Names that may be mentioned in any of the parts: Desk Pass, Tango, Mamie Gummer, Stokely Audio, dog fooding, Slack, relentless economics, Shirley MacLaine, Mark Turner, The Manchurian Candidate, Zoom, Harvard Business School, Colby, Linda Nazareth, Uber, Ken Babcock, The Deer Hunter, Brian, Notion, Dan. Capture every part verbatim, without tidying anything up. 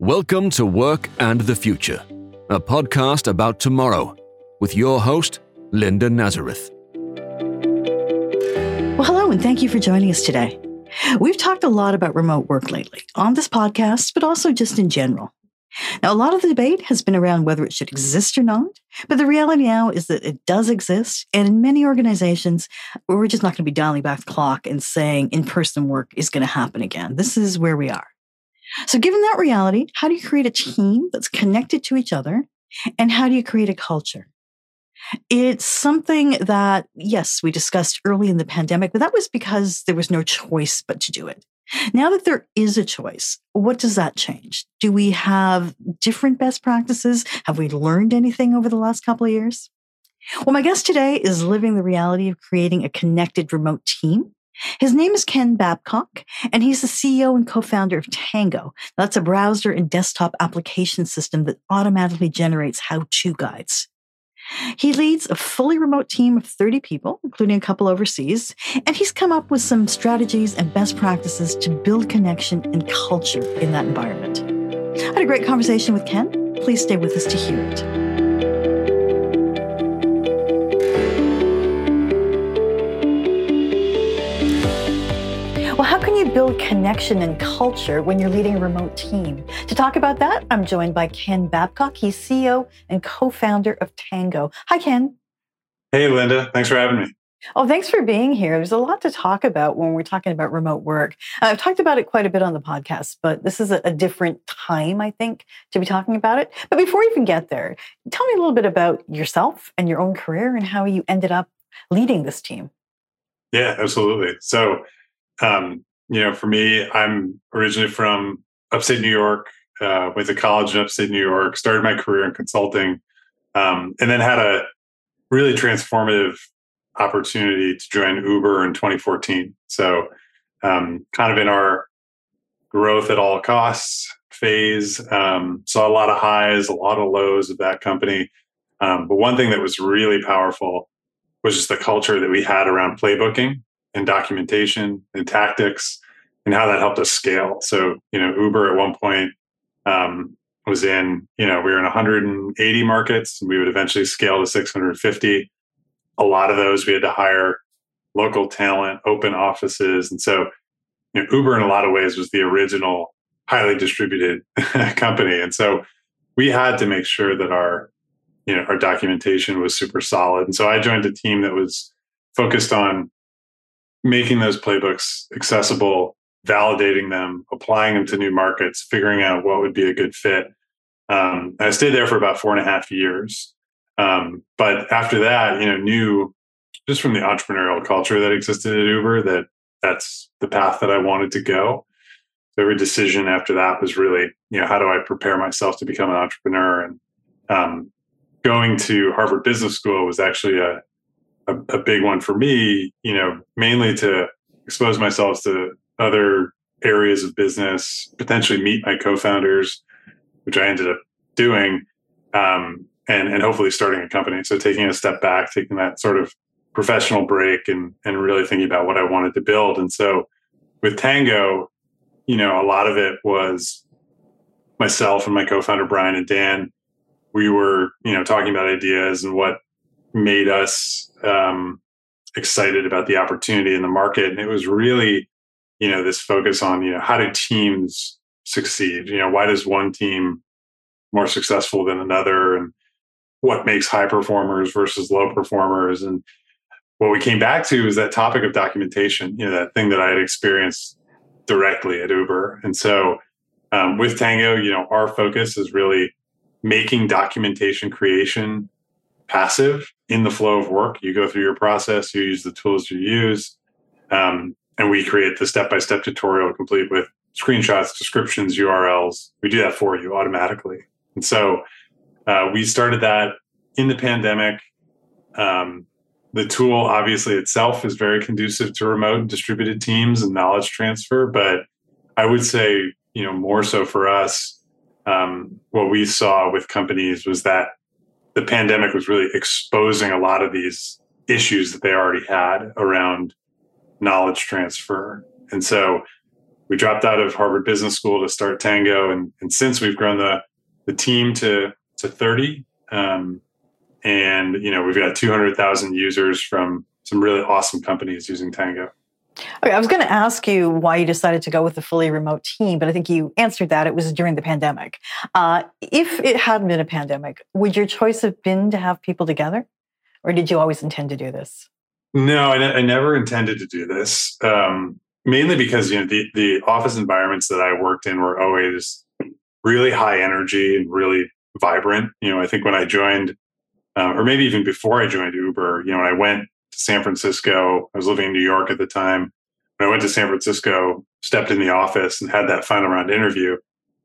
Welcome to Work and the Future, a podcast about tomorrow, with your host, Linda Nazareth. Well, hello, and thank you for joining us today. We've talked a lot about remote work lately, on this podcast, but also just in general. Now, a lot of the debate has been around whether it should exist or not, but the reality now is that it does exist, and in many organizations, we're just not going to be dialing back the clock and saying in-person work is going to happen again. This is where we are. So given that reality, how do you create a team that's connected to each other? And how do you create a culture? It's something that, yes, we discussed early in the pandemic, but that was because there was no choice but to do it. Now that there is a choice, what does that change? Do we have different best practices? Have we learned anything over the last couple of years? Well, my guest today is living the reality of creating a connected remote team. His name is Ken Babcock, and he's the C E O and co-founder of Tango. That's a browser and desktop application system that automatically generates how-to guides. He leads a fully remote team of thirty people, including a couple overseas, and he's come up with some strategies and best practices to build connection and culture in that environment. I had a great conversation with Ken. Please stay with us to hear it. Well, how can you build connection and culture when you're leading a remote team? To talk about that, I'm joined by Ken Babcock. He's C E O and co-founder of Tango. Hi, Ken. Hey, Linda. Thanks for having me. Oh, thanks for being here. There's a lot to talk about when we're talking about remote work. I've talked about it quite a bit on the podcast, but this is a different time, I think, to be talking about it. But before we even get there, tell me a little bit about yourself and your own career and how you ended up leading this team. Yeah, absolutely. So, Um, you know, for me, I'm originally from upstate New York, uh, went to college in upstate New York, started my career in consulting, um, and then had a really transformative opportunity to join Uber in twenty fourteen. So um, kind of in our growth at all costs phase, um, saw a lot of highs, a lot of lows of that company. Um, but one thing that was really powerful was just the culture that we had around playbooking and documentation and tactics and how that helped us scale. So, you know, Uber at one point um, was in, you know, we were in one hundred eighty markets. We would eventually scale to six hundred fifty. A lot of those we had to hire local talent, open offices. And so, you know, Uber in a lot of ways was the original highly distributed company. And so we had to make sure that our, you know, our documentation was super solid. And so I joined a team that was focused on making those playbooks accessible, validating them, applying them to new markets, figuring out what would be a good fit. Um, I stayed there for about four and a half years. Um, but after that, you know, knew just from the entrepreneurial culture that existed at Uber that that's the path that I wanted to go. So every decision after that was really, you know, how do I prepare myself to become an entrepreneur? And um, going to Harvard Business School was actually a a big one for me, you know, mainly to expose myself to other areas of business, potentially meet my co-founders, which I ended up doing, um, and, and hopefully starting a company. So taking a step back, taking that sort of professional break and, and really thinking about what I wanted to build. And so with Tango, you know, a lot of it was myself and my co-founder, Brian and Dan. We were, you know, talking about ideas and what made us Um, excited about the opportunity in the market. And it was really, you know, this focus on, you know, how do teams succeed? You know, why does one team more successful than another? And what makes high performers versus low performers? And what we came back to is that topic of documentation, you know, that thing that I had experienced directly at Uber. And so um, with Tango, you know, our focus is really making documentation creation passive in the flow of work. You go through your process, you use the tools you use, um, and we create the step-by-step tutorial complete with screenshots, descriptions, U R Ls. We do that for you automatically. And so uh, we started that in the pandemic. Um, the tool obviously itself is very conducive to remote and distributed teams and knowledge transfer, but I would say, you know, more so for us, um, what we saw with companies was that the pandemic was really exposing a lot of these issues that they already had around knowledge transfer. And so we dropped out of Harvard Business School to start Tango. And, and since we've grown the the team to, to thirty, um, and, you know, we've got two hundred thousand users from some really awesome companies using Tango. Okay, I was going to ask you why you decided to go with the fully remote team, but I think you answered that. It was during the pandemic. Uh, if it hadn't been a pandemic, would your choice have been to have people together? Or did you always intend to do this? No, I, ne- I never intended to do this, um, mainly because, you know, the, the office environments that I worked in were always really high energy and really vibrant. You know, I think when I joined, uh, or maybe even before I joined Uber, you know, when I went to San Francisco, I was living in New York at the time. When I went to San Francisco, stepped in the office and had that final round interview,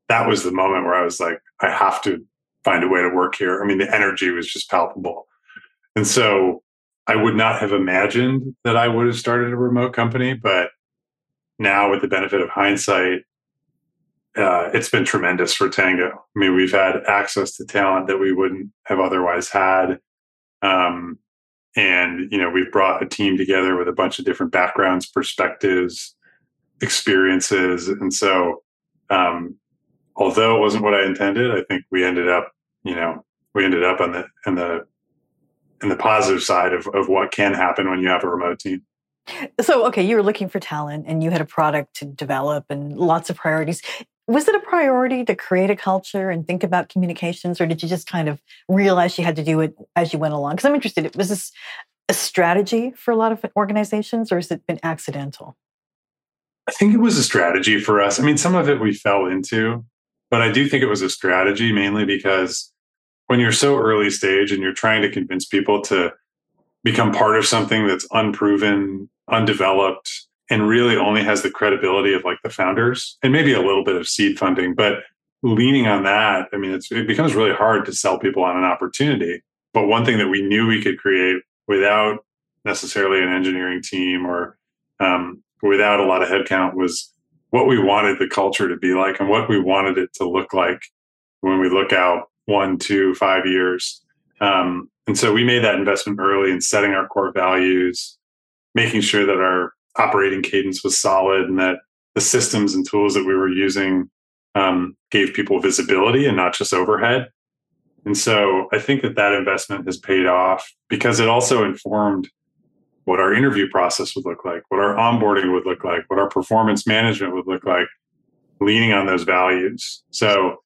that was the moment where I was like, I have to find a way to work here. I mean, the energy was just palpable. And so I would not have imagined that I would have started a remote company, but now with the benefit of hindsight, uh, it's been tremendous for Tango. I mean, we've had access to talent that we wouldn't have otherwise had. Um, and, you know, we've brought a team together with a bunch of different backgrounds, perspectives, experiences. And so, um, although it wasn't what I intended, I think we ended up, you know, we ended up on the, on the, and the positive side of, of what can happen when you have a remote team. So, okay, you were looking for talent and you had a product to develop and lots of priorities. Was it a priority to create a culture and think about communications, or did you just kind of realize you had to do it as you went along? Because I'm interested, was this a strategy for a lot of organizations, or has it been accidental? I think it was a strategy for us. I mean, some of it we fell into, but I do think it was a strategy mainly because when you're so early stage and you're trying to convince people to become part of something that's unproven, undeveloped, and really only has the credibility of like the founders and maybe a little bit of seed funding, but leaning on that, I mean, it's, it becomes really hard to sell people on an opportunity. But one thing that we knew we could create without necessarily an engineering team or um, without a lot of headcount was what we wanted the culture to be like and what we wanted it to look like when we look out one, two, five years. Um, and so we made that investment early in setting our core values, making sure that our operating cadence was solid and that the systems and tools that we were using um, gave people visibility and not just overhead. And so I think that that investment has paid off because it also informed what our interview process would look like, what our onboarding would look like, what our performance management would look like, leaning on those values. So,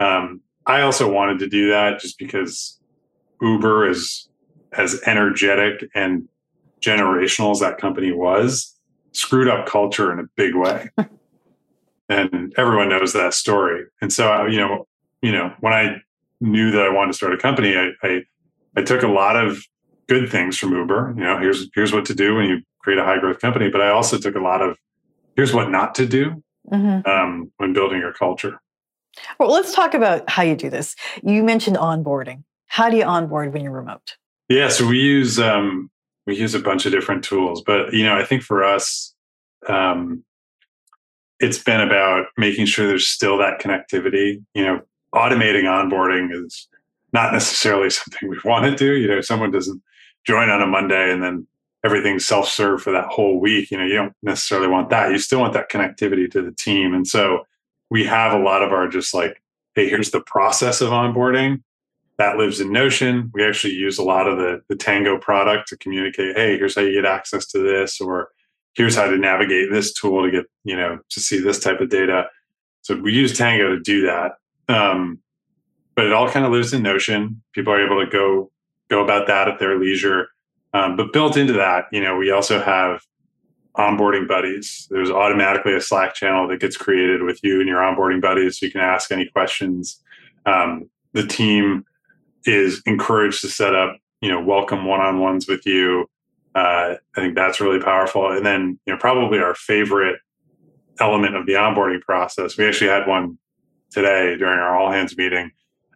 um, I also wanted to do that just because Uber is as energetic and generational as that company was, screwed up culture in a big way. And everyone knows that story. And so, you know, you know, when I knew that I wanted to start a company, I, I, I took a lot of good things from Uber. You know, here's, here's what to do when you create a high growth company. But I also took a lot of, here's what not to do mm-hmm. um, when building your culture. Well, let's talk about how you do this. You mentioned onboarding. How do you onboard when you're remote? Yeah, so we use um, we use a bunch of different tools, but you know, I think for us, um, it's been about making sure there's still that connectivity. You know, automating onboarding is not necessarily something we want to do. You know, if someone doesn't join on a Monday and then everything's self-serve for that whole week, you know, you don't necessarily want that. You still want that connectivity to the team, and so. We have a lot of our just like, hey, here's the process of onboarding. That lives in Notion. We actually use a lot of the, the Tango product to communicate, hey, here's how you get access to this, or here's how to navigate this tool to get, you know, to see this type of data. So we use Tango to do that. Um, but it all kind of lives in Notion. People are able to go, go about that at their leisure. Um, but built into that, you know, we also have onboarding buddies. There's automatically a Slack channel that gets created with you and your onboarding buddies, so you can ask any questions. Um, the team is encouraged to set up, you know, welcome one-on-ones with you. Uh, I think that's really powerful. And then, you know, probably our favorite element of the onboarding process. We actually had one today during our all-hands meeting.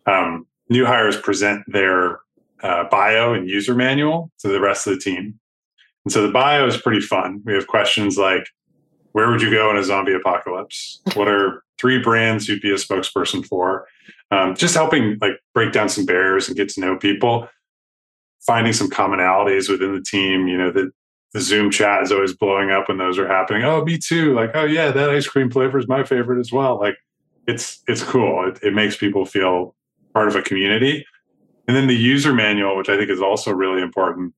Um, new hires present their uh, bio and user manual to the rest of the team. And so the bio is pretty fun. We have questions like, where would you go in a zombie apocalypse? What are three brands you'd be a spokesperson for? Um, just helping like break down some barriers and get to know people, finding some commonalities within the team, you know, that the Zoom chat is always blowing up when those are happening. Oh, me too. Like, oh yeah, that ice cream flavor is my favorite as well. Like, it's it's cool. It, it makes people feel part of a community. And then the user manual, which I think is also really important,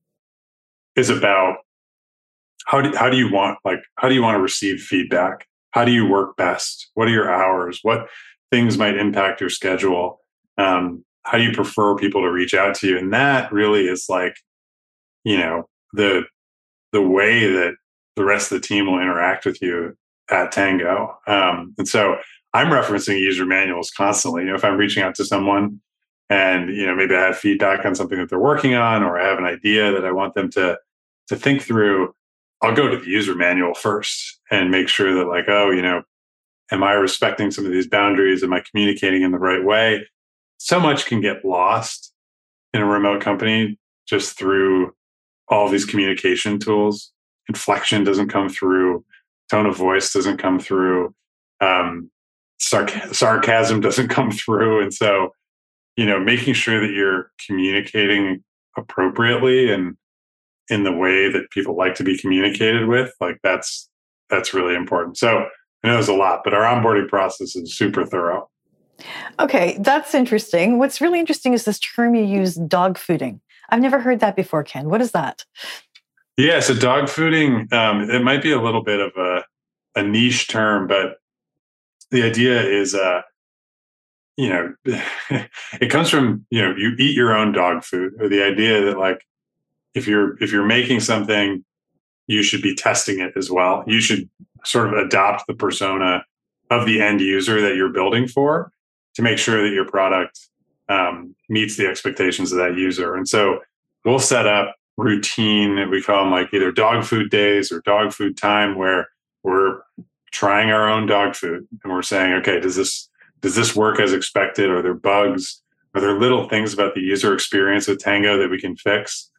is about how do how do you want like how do you want to receive feedback? How do you work best? What are your hours? What things might impact your schedule? Um, how do you prefer people to reach out to you? And that really is like, you know, the the way that the rest of the team will interact with you at Tango. Um, and so I'm referencing user manuals constantly. You know, if I'm reaching out to someone and, you know, maybe I have feedback on something that they're working on, or I have an idea that I want them to to think through, I'll go to the user manual first and make sure that, like, oh, you know, am I respecting some of these boundaries? Am I communicating in the right way? So much can get lost in a remote company just through all these communication tools. Inflection doesn't come through. Tone of voice doesn't come through. Um, sarc- sarcasm doesn't come through. And so, you know, making sure that you're communicating appropriately and in the way that people like to be communicated with, like that's that's really important. So I know there's a lot, but our onboarding process is super thorough. Okay, that's interesting. What's really interesting is this term you use, dog fooding. I've never heard that before, Ken. What is that? Yeah, so dog fooding, um, it might be a little bit of a, a niche term, but the idea is, uh, you know, it comes from, you know, you eat your own dog food, or the idea that like, If you're if you're making something, you should be testing it as well. You should sort of adopt the persona of the end user that you're building for to make sure that your product um, meets the expectations of that user. And so we'll set up routine, we call them like either dog food days or dog food time, where we're trying our own dog food and we're saying, okay, does this does this work as expected? Are there bugs? Are there little things about the user experience with Tango that we can fix?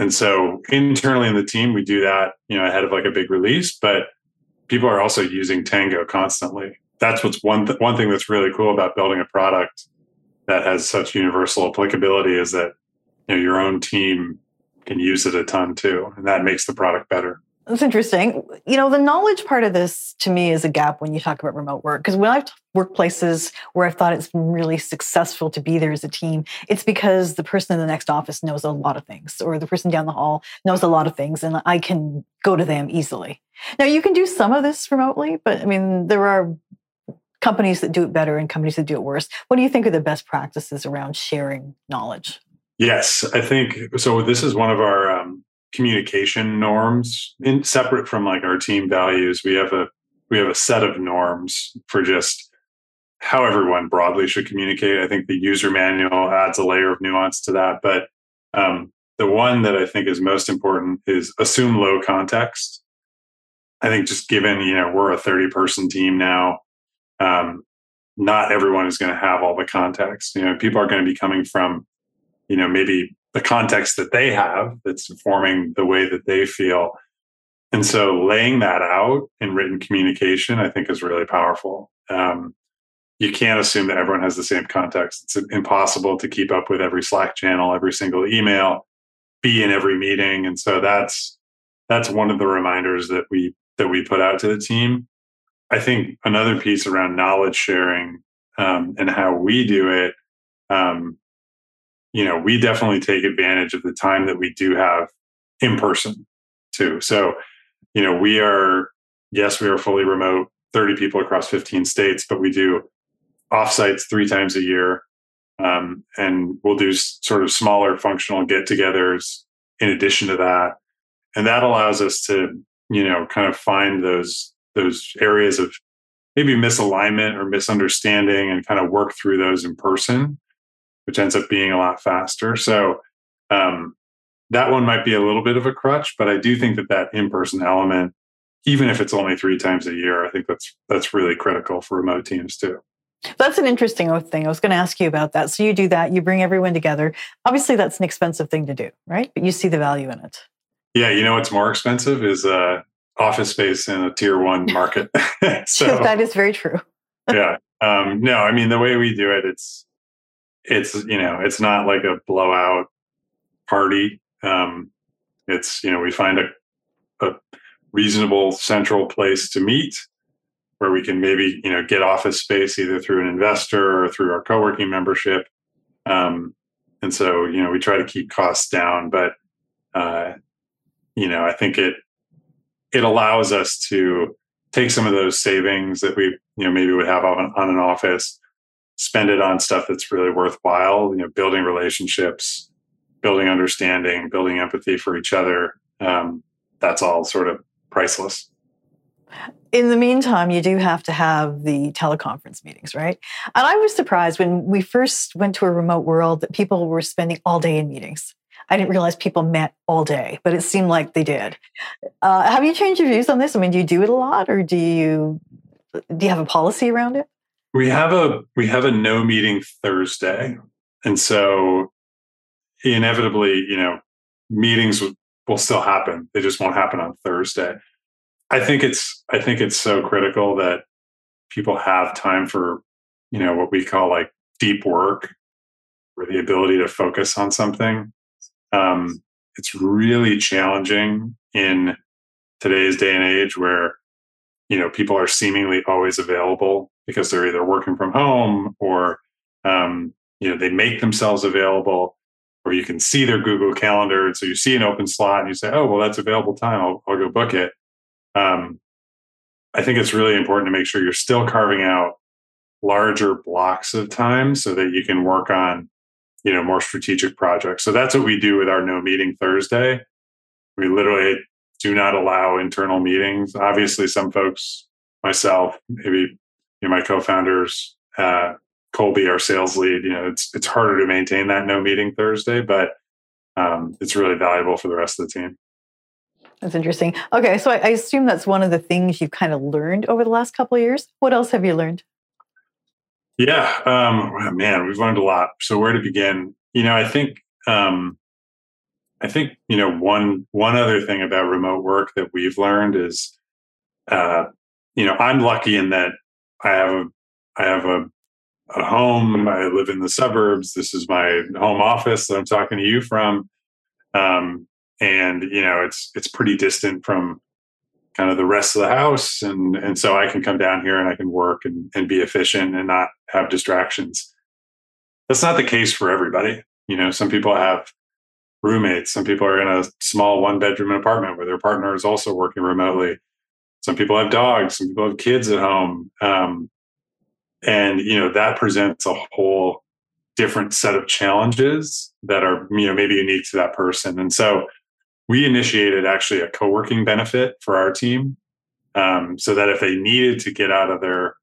And so internally in the team, we do that, you know, ahead of like a big release, but people are also using Tango constantly. That's what's one, th- one thing that's really cool about building a product that has such universal applicability is that, you know, your own team can use it a ton too. And that makes the product better. That's interesting. You know, the knowledge part of this to me is a gap when you talk about remote work, because when I've t- workplaces where I've thought it's been really successful to be there as a team, it's because the person in the next office knows a lot of things, or the person down the hall knows a lot of things, and I can go to them easily. Now, you can do some of this remotely, but I mean, there are companies that do it better and companies that do it worse. What do you think are the best practices around sharing knowledge? Yes, I think so. This is one of our um, communication norms, in separate from like our team values. We have a we have a set of norms for just how everyone broadly should communicate. I think the user manual adds a layer of nuance to that, but um, the one that I think is most important is assume low context. I think just given, you know, we're a thirty person team now, um, not everyone is going to have all the context. You know, people are going to be coming from, you know, maybe the context that they have that's informing the way that they feel. And so laying that out in written communication, I think, is really powerful. Um, you can't assume that everyone has the same context. It's impossible to keep up with every Slack channel, every single email, be in every meeting. And so that's that's one of the reminders that we that we put out to the team. I think another piece around knowledge sharing um, and how we do it, um, you know, we definitely take advantage of the time that we do have in person too. So, you know, we are, yes, we are fully remote, thirty people across fifteen states, but we do offsites three times a year. Um, and we'll do sort of smaller functional get-togethers in addition to that. And that allows us to, you know, kind of find those, those areas of maybe misalignment or misunderstanding and kind of work through those in person, which ends up being a lot faster. So, um, that one might be a little bit of a crutch, but I do think that that in-person element, even if it's only three times a year, I think that's that's really critical for remote teams too. That's an interesting thing. I was going to ask you about that. So you do that, you bring everyone together. Obviously, that's an expensive thing to do, right? But you see the value in it. Yeah, you know what's more expensive is uh, office space in a tier one market. So that is very true. yeah. Um, no, I mean, the way we do it, it's it's you know, it's not like a blowout party. Um, it's, you know, we find a a reasonable central place to meet where we can maybe, you know, get office space either through an investor or through our co-working membership. Um, and so, you know, we try to keep costs down, but, uh, you know, I think it, it allows us to take some of those savings that we, you know, maybe would have on, on an office, spend it on stuff that's really worthwhile, you know, building relationships, building understanding, building empathy for each other. Um, that's all sort of priceless. In the meantime, you do have to have the teleconference meetings, right? And I was surprised when we first went to a remote world that people were spending all day in meetings. I didn't realize people met all day, but it seemed like they did. Uh, have you changed your views on this? I mean, do you do it a lot, or do you do you have a policy around it? We have a we have a no meeting Thursday, and so inevitably, you know, meetings will still happen. They just won't happen on Thursday. I think it's I think it's so critical that people have time for, you know, what we call like deep work, or the ability to focus on something. Um, it's really challenging in today's day and age where, you know, people are seemingly always available because they're either working from home or, um, you know, they make themselves available, or you can see their Google Calendar. And so you see an open slot and you say, oh, well, that's available time. I'll, I'll go book it. Um, I think it's really important to make sure you're still carving out larger blocks of time so that you can work on, you know, more strategic projects. So that's what we do with our no meeting Thursday. We literally do not allow internal meetings. Obviously, some folks, myself, maybe, you know, my co-founders, uh, Colby, our sales lead, you know, it's it's harder to maintain that no meeting Thursday, but um, it's really valuable for the rest of the team. That's interesting. Okay, so I, I assume that's one of the things you've kind of learned over the last couple of years. What else have you learned? Yeah, um, man, we've learned a lot. So where to begin? You know, I think, um, I think, you know, one one other thing about remote work that we've learned is, uh, you know, I'm lucky in that I have a, I have a, a home. I live in the suburbs. This is my home office that I'm talking to you from, um, and you know, it's it's pretty distant from kind of the rest of the house. And, and so I can come down here and I can work and, and be efficient and not have distractions. That's not the case for everybody. You know, some people have roommates. Some people are in a small one bedroom apartment where their partner is also working remotely. Some people have dogs. Some people have kids at home. Um, and, you know, that presents a whole different set of challenges that are, you know, maybe unique to that person. And so we initiated actually a co-working benefit for our team, um, so that if they needed to get out of their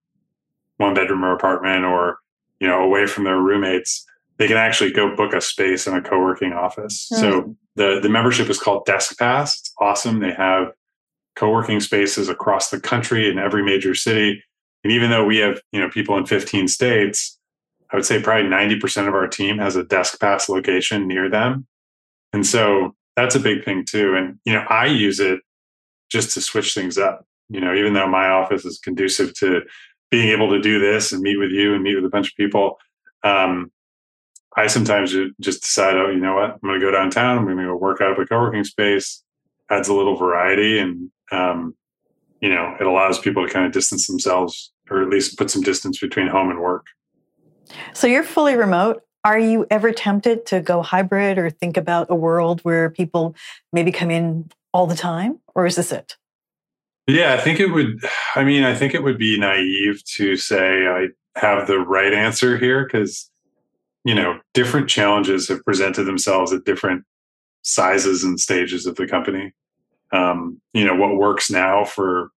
one-bedroom or apartment, or, you know, away from their roommates, they can actually go book a space in a co-working office. Mm-hmm. So the the membership is called Desk Pass. It's awesome. They have co-working spaces across the country in every major city. And even though we have, you know, people in fifteen states, I would say probably ninety percent of our team has a Desk Pass location near them. And so that's a big thing too. And, you know, I use it just to switch things up. You know, even though my office is conducive to being able to do this and meet with you and meet with a bunch of people, um, I sometimes just decide, oh, you know what, I'm going to go downtown. I'm going to go work out of a co-working space. Adds a little variety. And, um, you know, it allows people to kind of distance themselves, or at least put some distance between home and work. So you're fully remote. Are you ever tempted to go hybrid or think about a world where people maybe come in all the time, or is this it? Yeah, I think it would, I mean, I think it would be naive to say I have the right answer here, because, you know, different challenges have presented themselves at different sizes and stages of the company. Um, you know, what works now for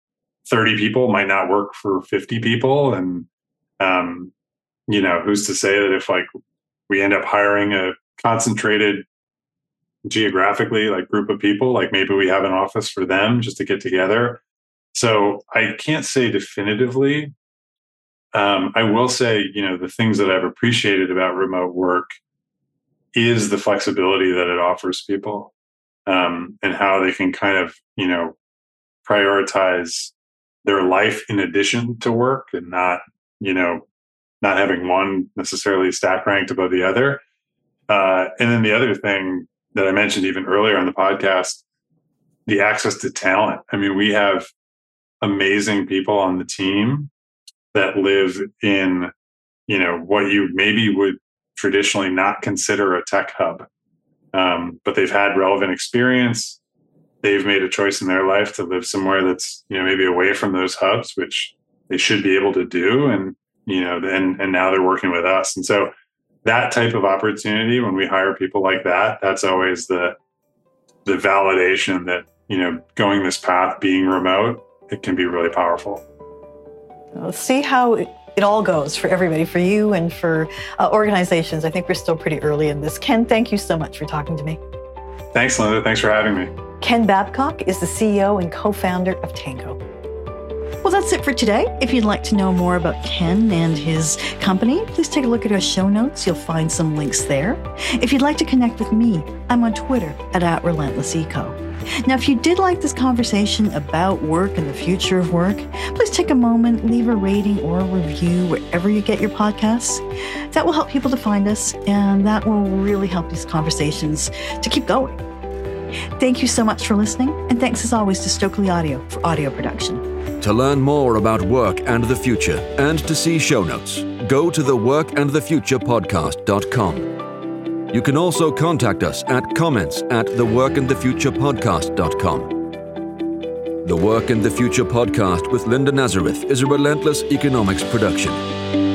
thirty people might not work for fifty people. And, um, you know, who's to say that if like, we end up hiring a concentrated geographically like group of people, like maybe we have an office for them just to get together. So I can't say definitively. Um, I will say, you know, the things that I've appreciated about remote work is the flexibility that it offers people, um, and how they can kind of, you know, prioritize their life in addition to work, and not, you know, not having one necessarily stack ranked above the other. Uh, and then the other thing that I mentioned even earlier on the podcast the access to talent. I mean, we have amazing people on the team that live in, you know, what you maybe would traditionally not consider a tech hub. Um, but they've had relevant experience. They've made a choice in their life to live somewhere that's, you know, maybe away from those hubs, which they should be able to do. And, you know, and, and now they're working with us. And so that type of opportunity, when we hire people like that, that's always the the validation that, you know, going this path, being remote, it can be really powerful. We'll see how it, it all goes for everybody, for you and for uh, organizations. I think we're still pretty early in this. Ken, thank you so much for talking to me. Thanks, Linda. Thanks for having me. Ken Babcock is the C E O and co-founder of Tango. Well, that's it for today. If you'd like to know more about Ken and his company, please take a look at our show notes. You'll find some links there. If you'd like to connect with me, I'm on Twitter at, at relentless eco. Now, if you did like this conversation about work and the future of work, please take a moment, leave a rating or a review wherever you get your podcasts. That will help people to find us, and that will really help these conversations to keep going. Thank you so much for listening, and thanks as always to Stokely Audio for audio production. To learn more about work and the future, and to see show notes, go to the work and the future podcast dot com. You can also contact us at comments at the work and the future podcast dot com. The Work and the Future podcast with Linda Nazareth is a Relentless Economics production.